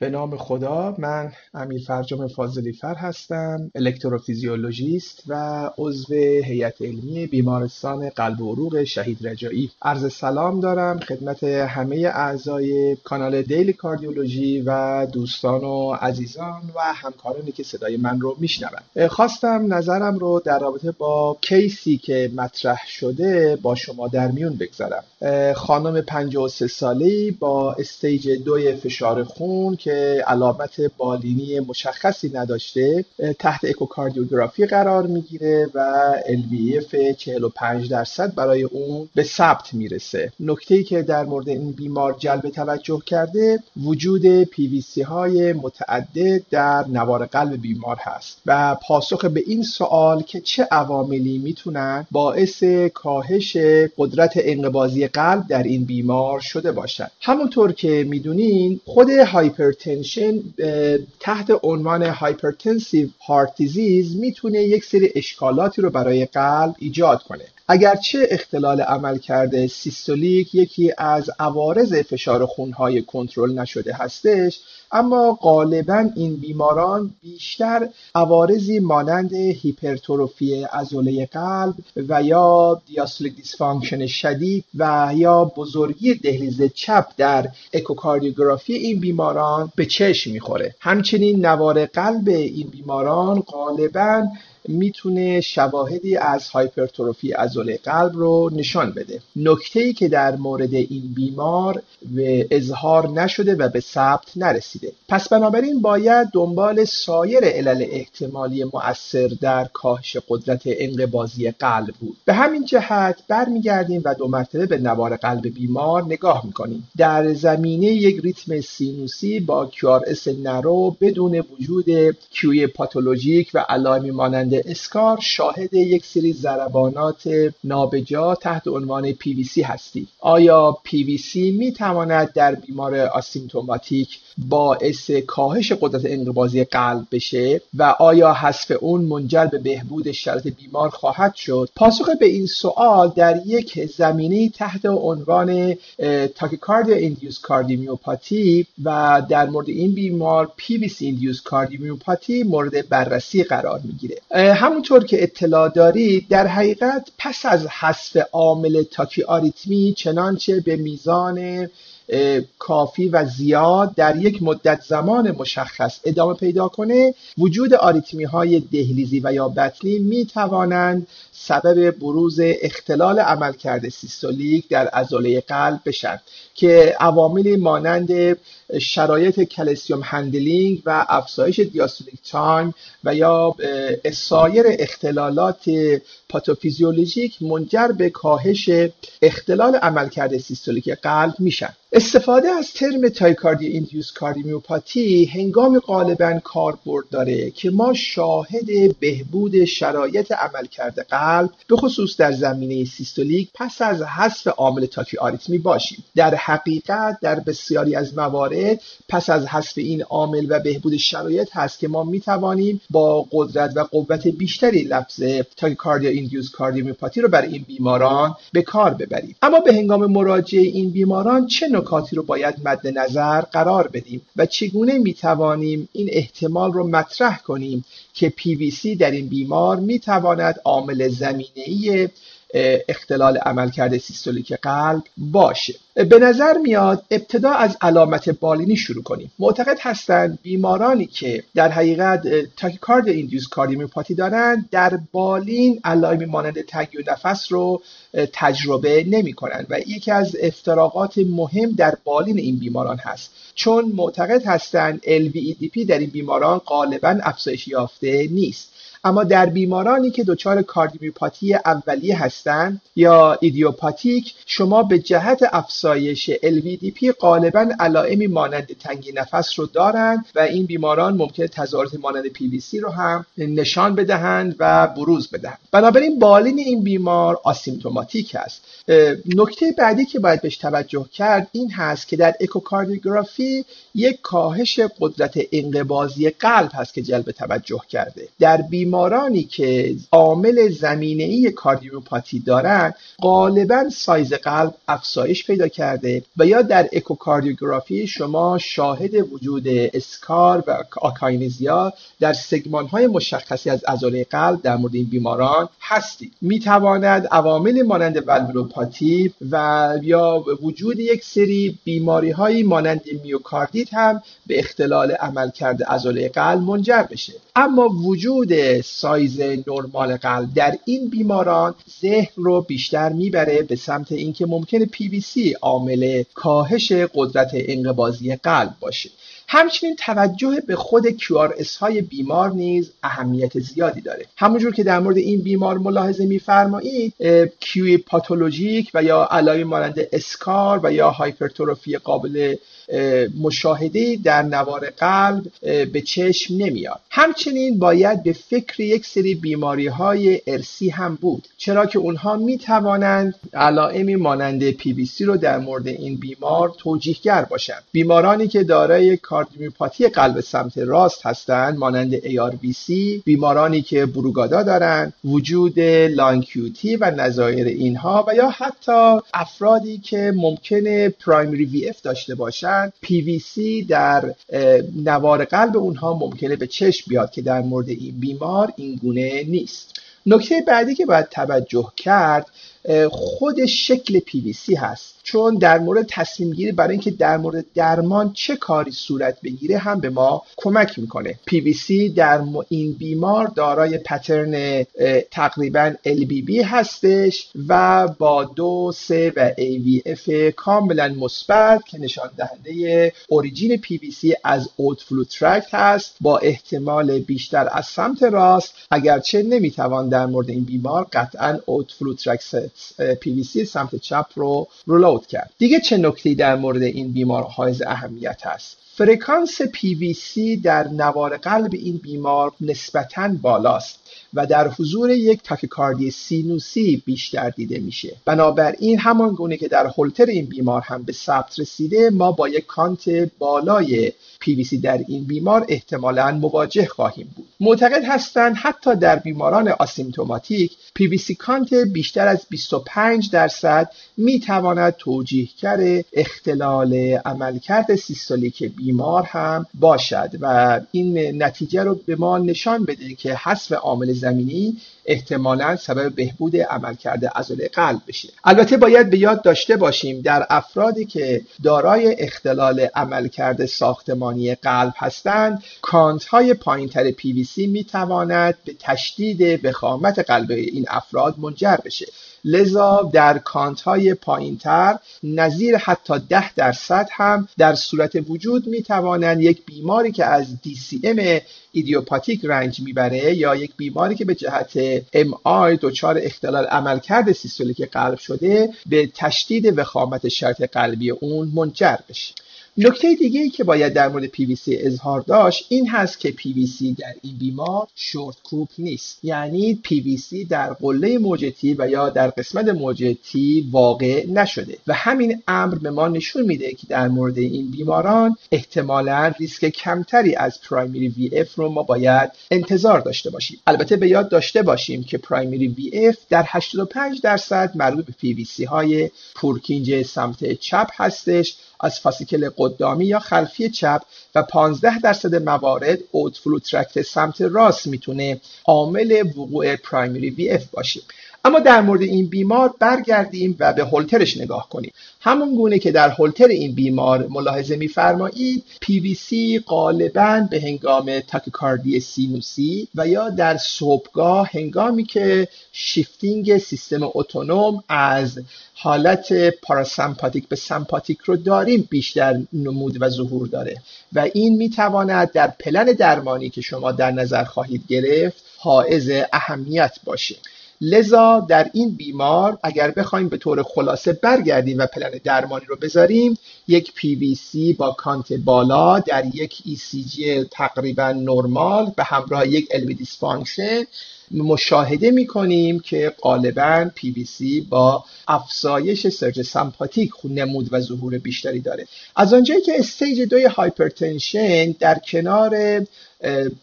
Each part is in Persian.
به نام خدا، من امیر فرجام فاضلی فر هستم، الکتروفیزیولوژیست و عضو هیئت علمی بیمارستان قلب و عروق شهید رجایی. عرض سلام دارم خدمت همه اعضای کانال دیلی کاردیولوژی و دوستان و عزیزان و همکارانی که صدای من رو میشنوند. خواستم نظرم رو در رابطه با کیسی که مطرح شده با شما در میون بگذارم. خانم 53 ساله‌ای با استیج 2 فشار خون که علامت بالینی مشخصی نداشته تحت اکوکاردیوگرافی قرار میگیره و LVF 45% برای اون به ثبت میرسه. نکته‌ای که در مورد این بیمار جلب توجه کرده وجود PVC های متعدد در نوار قلب بیمار هست و پاسخ به این سوال که چه عواملی میتونن باعث کاهش قدرت انقباضی قلب در این بیمار شده باشد. همونطور که میدونین خود هایپرتنشن تحت عنوان hypertensive heart disease میتونه یک سری اشکالاتی رو برای قلب ایجاد کنه. اگرچه اختلال عملکرد سیستولیک یکی از عوارض فشار خونهای کنترل نشده هستش، اما غالبا این بیماران بیشتر عوارضی مانند هیپرتروفی عضله قلب و یا دیاستولیک دیسفانکشن شدید و یا بزرگی دهلیز چپ در اکوکاردیوگرافی این بیماران به چشم میخوره. همچنین نوار قلب این بیماران غالبا میتونه شواهدی از هایپرتروفی عضله قلب رو نشان بده. نکته‌ای که در مورد این بیمار اظهار نشده و به ثبت نرسیده. پس بنابراین باید دنبال سایر علل احتمالی مؤثر در کاهش قدرت انقباضی قلب بود. به همین جهت برمیگردیم و دو مرتبه به نوار قلب بیمار نگاه میکنیم. در زمینه یک ریتم سینوسی با QRS نرو بدون وجود کیوی پاتولوژیک و علائمی مانند اسکار شاهد یک سری ضربانات نابجا تحت عنوان PVC هستی. آیا PVC میتواند در بیمار آسیمتوماتیک باعث کاهش قدرت انقباضی قلب بشه و آیا حذف اون منجر به بهبود شرایط بیمار خواهد شد؟ پاسخ به این سوال در یک زمینه تحت عنوان تاکیکاردیا اندیوس کاردیومیوپاتی و در مورد این بیمار PVC اندیوس کاردیومیوپاتی مورد بررسی قرار میگیره. همونطور که اطلاع دارید در حقیقت پس از حذف عامل تاکی آریتمی چنانچه به میزان کافی و زیاد در یک مدت زمان مشخص ادامه پیدا کنه، وجود آریتمی های دهلیزی و یا بطنی می توانند سبب بروز اختلال عملکرد سیستولیک در عضله قلب بشن که عواملی مانند شرایط کلسیم هندلینگ و افزایش دیاستولیک تایم و یا سایر اختلالات پاتوفیزیولوژیک منجر به کاهش اختلال عملکرد سیستولیک قلب میشن. استفاده از ترم تاکیکاردیا اندیوس کاردیومیوپاتی هنگام غالبا کاربرد داره که ما شاهد بهبود شرایط عملکرد قلب به خصوص در زمینه سیستولیک پس از حذف عامل تاکی آریتمی باشیم. در حقیقت در بسیاری از موارد پس از حذف این عامل و بهبود شرایط هست که ما می توانیم با قدرت و قوت بیشتری لفظ تاکیکاردیا اندیوس کاردیومیوپاتی رو برای این بیماران به کار ببریم. اما به هنگام مراجعه این بیماران چه نکاتی رو باید مد نظر قرار بدیم و چگونه میتوانیم این احتمال رو مطرح کنیم که PVC در این بیمار میتواند عامل زمینه‌ای اختلال عملکرد سیستولیک قلب باشه؟ به نظر میاد ابتدا از علامت بالینی شروع کنیم. معتقد هستند بیمارانی که در حقیقت تاکیکاردیا اندیوس کاردیومیوپاتی دارند در بالین علائمی مانند تنگی و نفس رو تجربه نمی کنند و یکی از افتراقات مهم در بالین این بیماران هست، چون معتقد هستند LVEDP در این بیماران غالبا افزایش یافته نیست. اما در بیمارانی که دچار کاردیومیوپاتی اولیه هستند یا ایدیوپاتیک شما به جهت افزایش LVDP غالبا علائمی مانند تنگی نفس رو دارند و این بیماران ممکن تظاهرات مانند PVC رو هم نشان بدهند و بروز بدهند. بنابراین بالین این بیمار آسیمتوماتیک است. نکته بعدی که باید بهش توجه کرد این هست که در اکوکاردیوگرافی یک کاهش قدرت انقباضی قلب هست که جلب توجه کرده. در بیماران بیمارانی که عامل زمینه‌ای کاردیوپاتی دارند غالباً سایز قلب افزایش پیدا کرده و یا در اکوکاردیوگرافی شما شاهد وجود اسکار و آکاینزیا در سگمان‌های مشخصی از عضله قلب در مورد این بیماران هستید. می‌تواند عوامل مانند والوولوپاتی و یا وجود یک سری بیماری‌های مانند میوکاردیت هم به اختلال عملکرد عضله قلب منجر بشه. اما وجود سایز نرمال قلب در این بیماران ذهن رو بیشتر میبره به سمت اینکه ممکنه PVC عامل کاهش قدرت انقباضی قلب باشه. همچنین توجه به خود QRS های بیمار نیز اهمیت زیادی داره. همونجور که در مورد این بیمار ملاحظه می‌فرمایید، QE پاتولوژیک و یا علائم مانند اسکار و یا هایپرتروفی قابل مشاهده در نوار قلب به چشم نمیاد. همچنین باید به فکر یک سری بیماری‌های ارثی هم بود، چرا که اونها می‌توانند علائمی مانند PVC رو در مورد این بیمار توجیهگر باشند. بیمارانی که دارای کاردیومیوپاتی قلب سمت راست هستند مانند ARVC، بیمارانی که بروگادا دارند، وجود لانکیوتی و نظایر اینها و یا حتی افرادی که ممکنه پرایمری VF داشته باشند، PVC در نوار قلب اونها ممکنه به چشم بیاد که در مورد این بیمار این گونه نیست. نکته بعدی که باید توجه کرد خود شکل PVC هست، چون در مورد تصمیم گیری برای اینکه در مورد درمان چه کاری صورت بگیره هم به ما کمک میکنه. PVC در این بیمار دارای پترن تقریبا LBB هستش و با 2, 3 و AVF کاملا مثبت که نشان دهنده اوریجین PVC از اوتفلو ترکت هست با احتمال بیشتر از سمت راست، اگرچه نمیتوان در مورد این بیمار قطعا اوتفلو ترکت PVC سمت چپ رو رولو کرد. دیگه چه نکته‌ای در مورد این بیمار حائز اهمیت است؟ فرکانس PVC در نوار قلب این بیمار نسبتاً بالاست و در حضور یک تاکیکاردی سینوسی بیشتر دیده میشه. بنابراین همان گونه که در هولتر این بیمار هم به ثبت رسیده، ما با یک کانت بالای PVC در این بیمار احتمالاً مواجه خواهیم بود. معتقد هستند حتی در بیماران آسیمتوماتیک PVC کانت بیشتر از 25% میتواند توجیهگر اختلال عملکرد سیستولیک بیمار هم باشد و این نتیجه رو به ما نشان بده که حذف عامل زمینی احتمالاً سبب بهبود عملکرد عضله قلب بشه. البته باید به یاد داشته باشیم در افرادی که دارای اختلال عملکرد ساختمانی قلب هستند، کانت‌های پایین‌تر PVC میتواند به تشدید وخامت قلب این افراد منجر بشه. لذا در کانت‌های پایین‌تر نظیر حتی 10% هم در صورت وجود میتوانند یک بیماری که از DCM ایدیوپاتیک رنج میبره یا یک بیماری که به جهت MI دچار اختلال عملکرد سیستولیک قلب شده به تشدید وخامت شرط قلبی اون منجر بشه. نکته دیگه‌ای که باید در مورد PVC اظهار داشت این هست که PVC در این بیمار شورت کوپ نیست، یعنی PVC در قله موج T و یا در قسمت موج T واقع نشده و همین امر به ما نشون میده که در مورد این بیماران احتمالاً ریسک کمتری از پرایمری VF رو ما باید انتظار داشته باشیم. البته به یاد داشته باشیم که پرایمری VF در 85% مربوط به PVC های پورکینج سمت چپ هستش از فاسیکل قدامی یا خلفی چپ و 15% موارد اوتفلو ترکت سمت راست میتونه عامل وقوع پرایمری VF باشه. اما در مورد این بیمار برگردیم و به هولترش نگاه کنیم. همون گونه که در هولتر این بیمار ملاحظه می‌فرمایید، PVC غالباً به هنگام تاکیکاردی سینوسی و یا در صبحگاه هنگامی که شیفتینگ سیستم اتونوم از حالت پاراسمپاتیک به سمپاتیک رو داریم بیشتر نمود و ظهور داره و این میتواند در پلن درمانی که شما در نظر خواهید گرفت حائز اهمیت باشه. لذا در این بیمار اگر بخوایم به طور خلاصه برگردیم و پلن درمانی رو بذاریم، یک PVC با کانت بالا در یک ECG تقریبا نرمال به همراه یک LV دیسفانکشن مشاهده می‌کنیم که غالباً PVC با افزایش سرج سمپاتیک نمود و ظهور بیشتری داره. از آنجایی که استیج 2 هایپرتنشن در کنار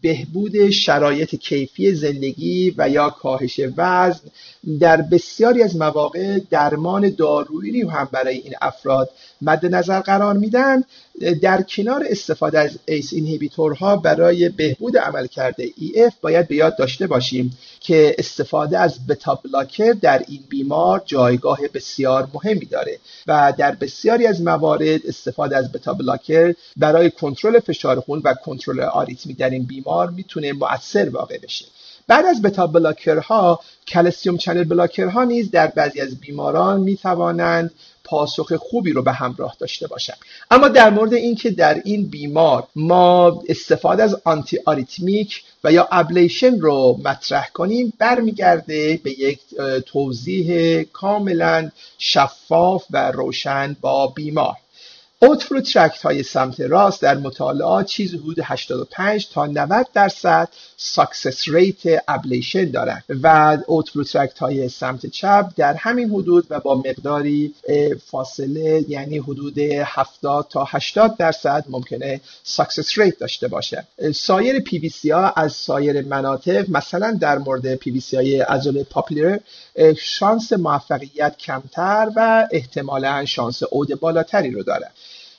بهبود شرایط کیفی زندگی و یا کاهش وزن. در بسیاری از مواقع درمان دارویی رو هم برای این افراد مد نظر قرار میدن، در کنار استفاده از ایس اینهیبیتورها برای بهبود عملکرد EF باید به یاد داشته باشیم که استفاده از بتا بلاکر در این بیمار جایگاه بسیار مهمی داره و در بسیاری از موارد استفاده از بتا بلاکر برای کنترل فشار خون و کنترل آریتمی در این بیمار میتونه مؤثر واقع بشه. بعد از بتا بلاکرها، کلسیم چنل بلاکرها نیز در بعضی از بیماران میتوانند پاسخ خوبی رو به همراه داشته باشند. اما در مورد اینکه در این بیمار ما استفاده از آنتی آریتمیک و یا ابلیشن رو مطرح کنیم، برمیگرده به یک توضیح کاملا شفاف و روشن با بیمار. اوتفلو ترکت های سمت راست در مطالعات چیز حدود 85 تا 90% ساکسس ریت ابلیشن دارند و اوتفلو ترکت های سمت چپ در همین حدود و با مقداری فاصله، یعنی حدود 70 تا 80% ممکنه ساکسس ریت داشته باشه. سایر پی وی سی ها از سایر مناطق، مثلا در مورد پی وی سی های عضله پاپیلر، شانس موفقیت کمتر و احتمالاً شانس عود بالاتری رو داره.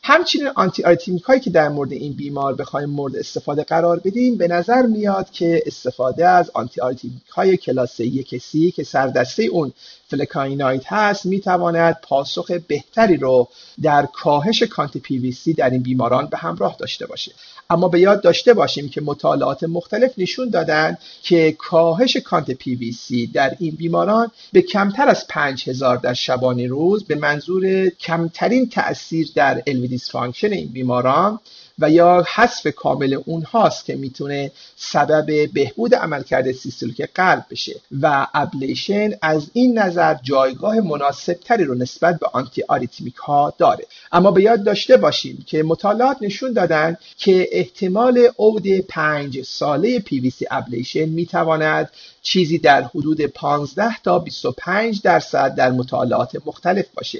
همچنین آنتی آریتمیک هایی که در مورد این بیمار بخوایم مورد استفاده قرار بدیم، به نظر میاد که استفاده از آنتی آریتمیک های کلاس 1C که سردسته اون فلکایناید هست میتواند پاسخ بهتری رو در کاهش کانت پی وی سی در این بیماران به همراه داشته باشه. اما به یاد داشته باشیم که مطالعات مختلف نشون دادن که کاهش کانت پی وی سی در این بیماران به کمتر از 5000 در شبانه روز به منظور کمترین تأثیر در الوی دیسفانکشن این بیماران و یا حذف کامل اونهاست که میتونه سبب بهبود عملکرد سیستولیک قلب بشه و ابلیشن از این نظر جایگاه مناسبتری رو نسبت به آنتی آریتمیک ها داره. اما به یاد داشته باشیم که مطالعات نشون دادن که احتمال عود 5 ساله پی وی سی ابلیشن میتواند چیزی در حدود 15 تا 25% در مطالعات مختلف باشه.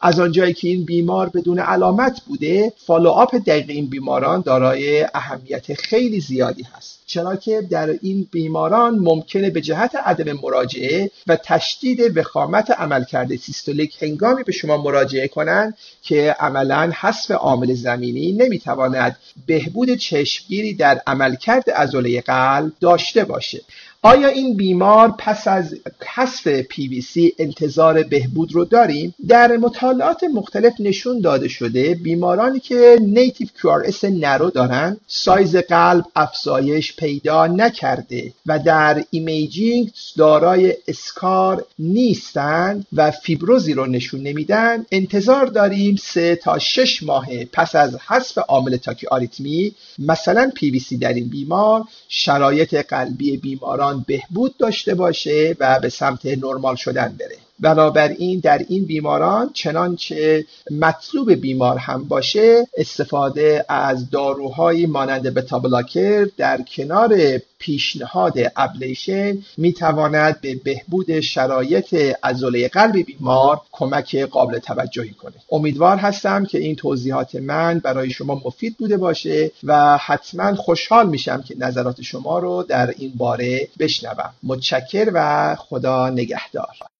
از آنجایی که این بیمار بدون علامت بوده، فالوآپ دقیق این بیماران دارای اهمیت خیلی زیادی هست، چرا که در این بیماران ممکنه به جهت عدم مراجعه و تشدید وخامت عملکرد سیستولیک هنگامی به شما مراجعه کنند که عملاً حذف عامل زمینی نمیتواند بهبود چشمگیری در عملکرد عضله قلب داشته باشه. آیا این بیمار پس از حذف پی وی سی انتظار بهبود رو داریم؟ در مطالعات مختلف نشون داده شده بیمارانی که نیتیو QRS نرو دارن، سایز قلب افزایش پیدا نکرده و در ایمیجینگ دارای اسکار نیستند و فیبروزی رو نشون نمیدن، انتظار داریم 3 تا 6 ماه پس از حذف عامل تاکی آریتمی، مثلا پی وی سی، در این بیمار شرایط قلبی بیماران بهبود داشته باشه و به سمت نرمال شدن بره. بنابراین در این بیماران چنانچه مطلوب بیمار هم باشه، استفاده از داروهای مانند بتا بلاکر در کنار پیشنهاد ابلیشن میتواند به بهبود شرایط عضله قلب بیمار کمک قابل توجهی کنه. امیدوار هستم که این توضیحات من برای شما مفید بوده باشه و حتما خوشحال میشم که نظرات شما رو در این باره بشنوم. متشکرم و خدا نگهدار.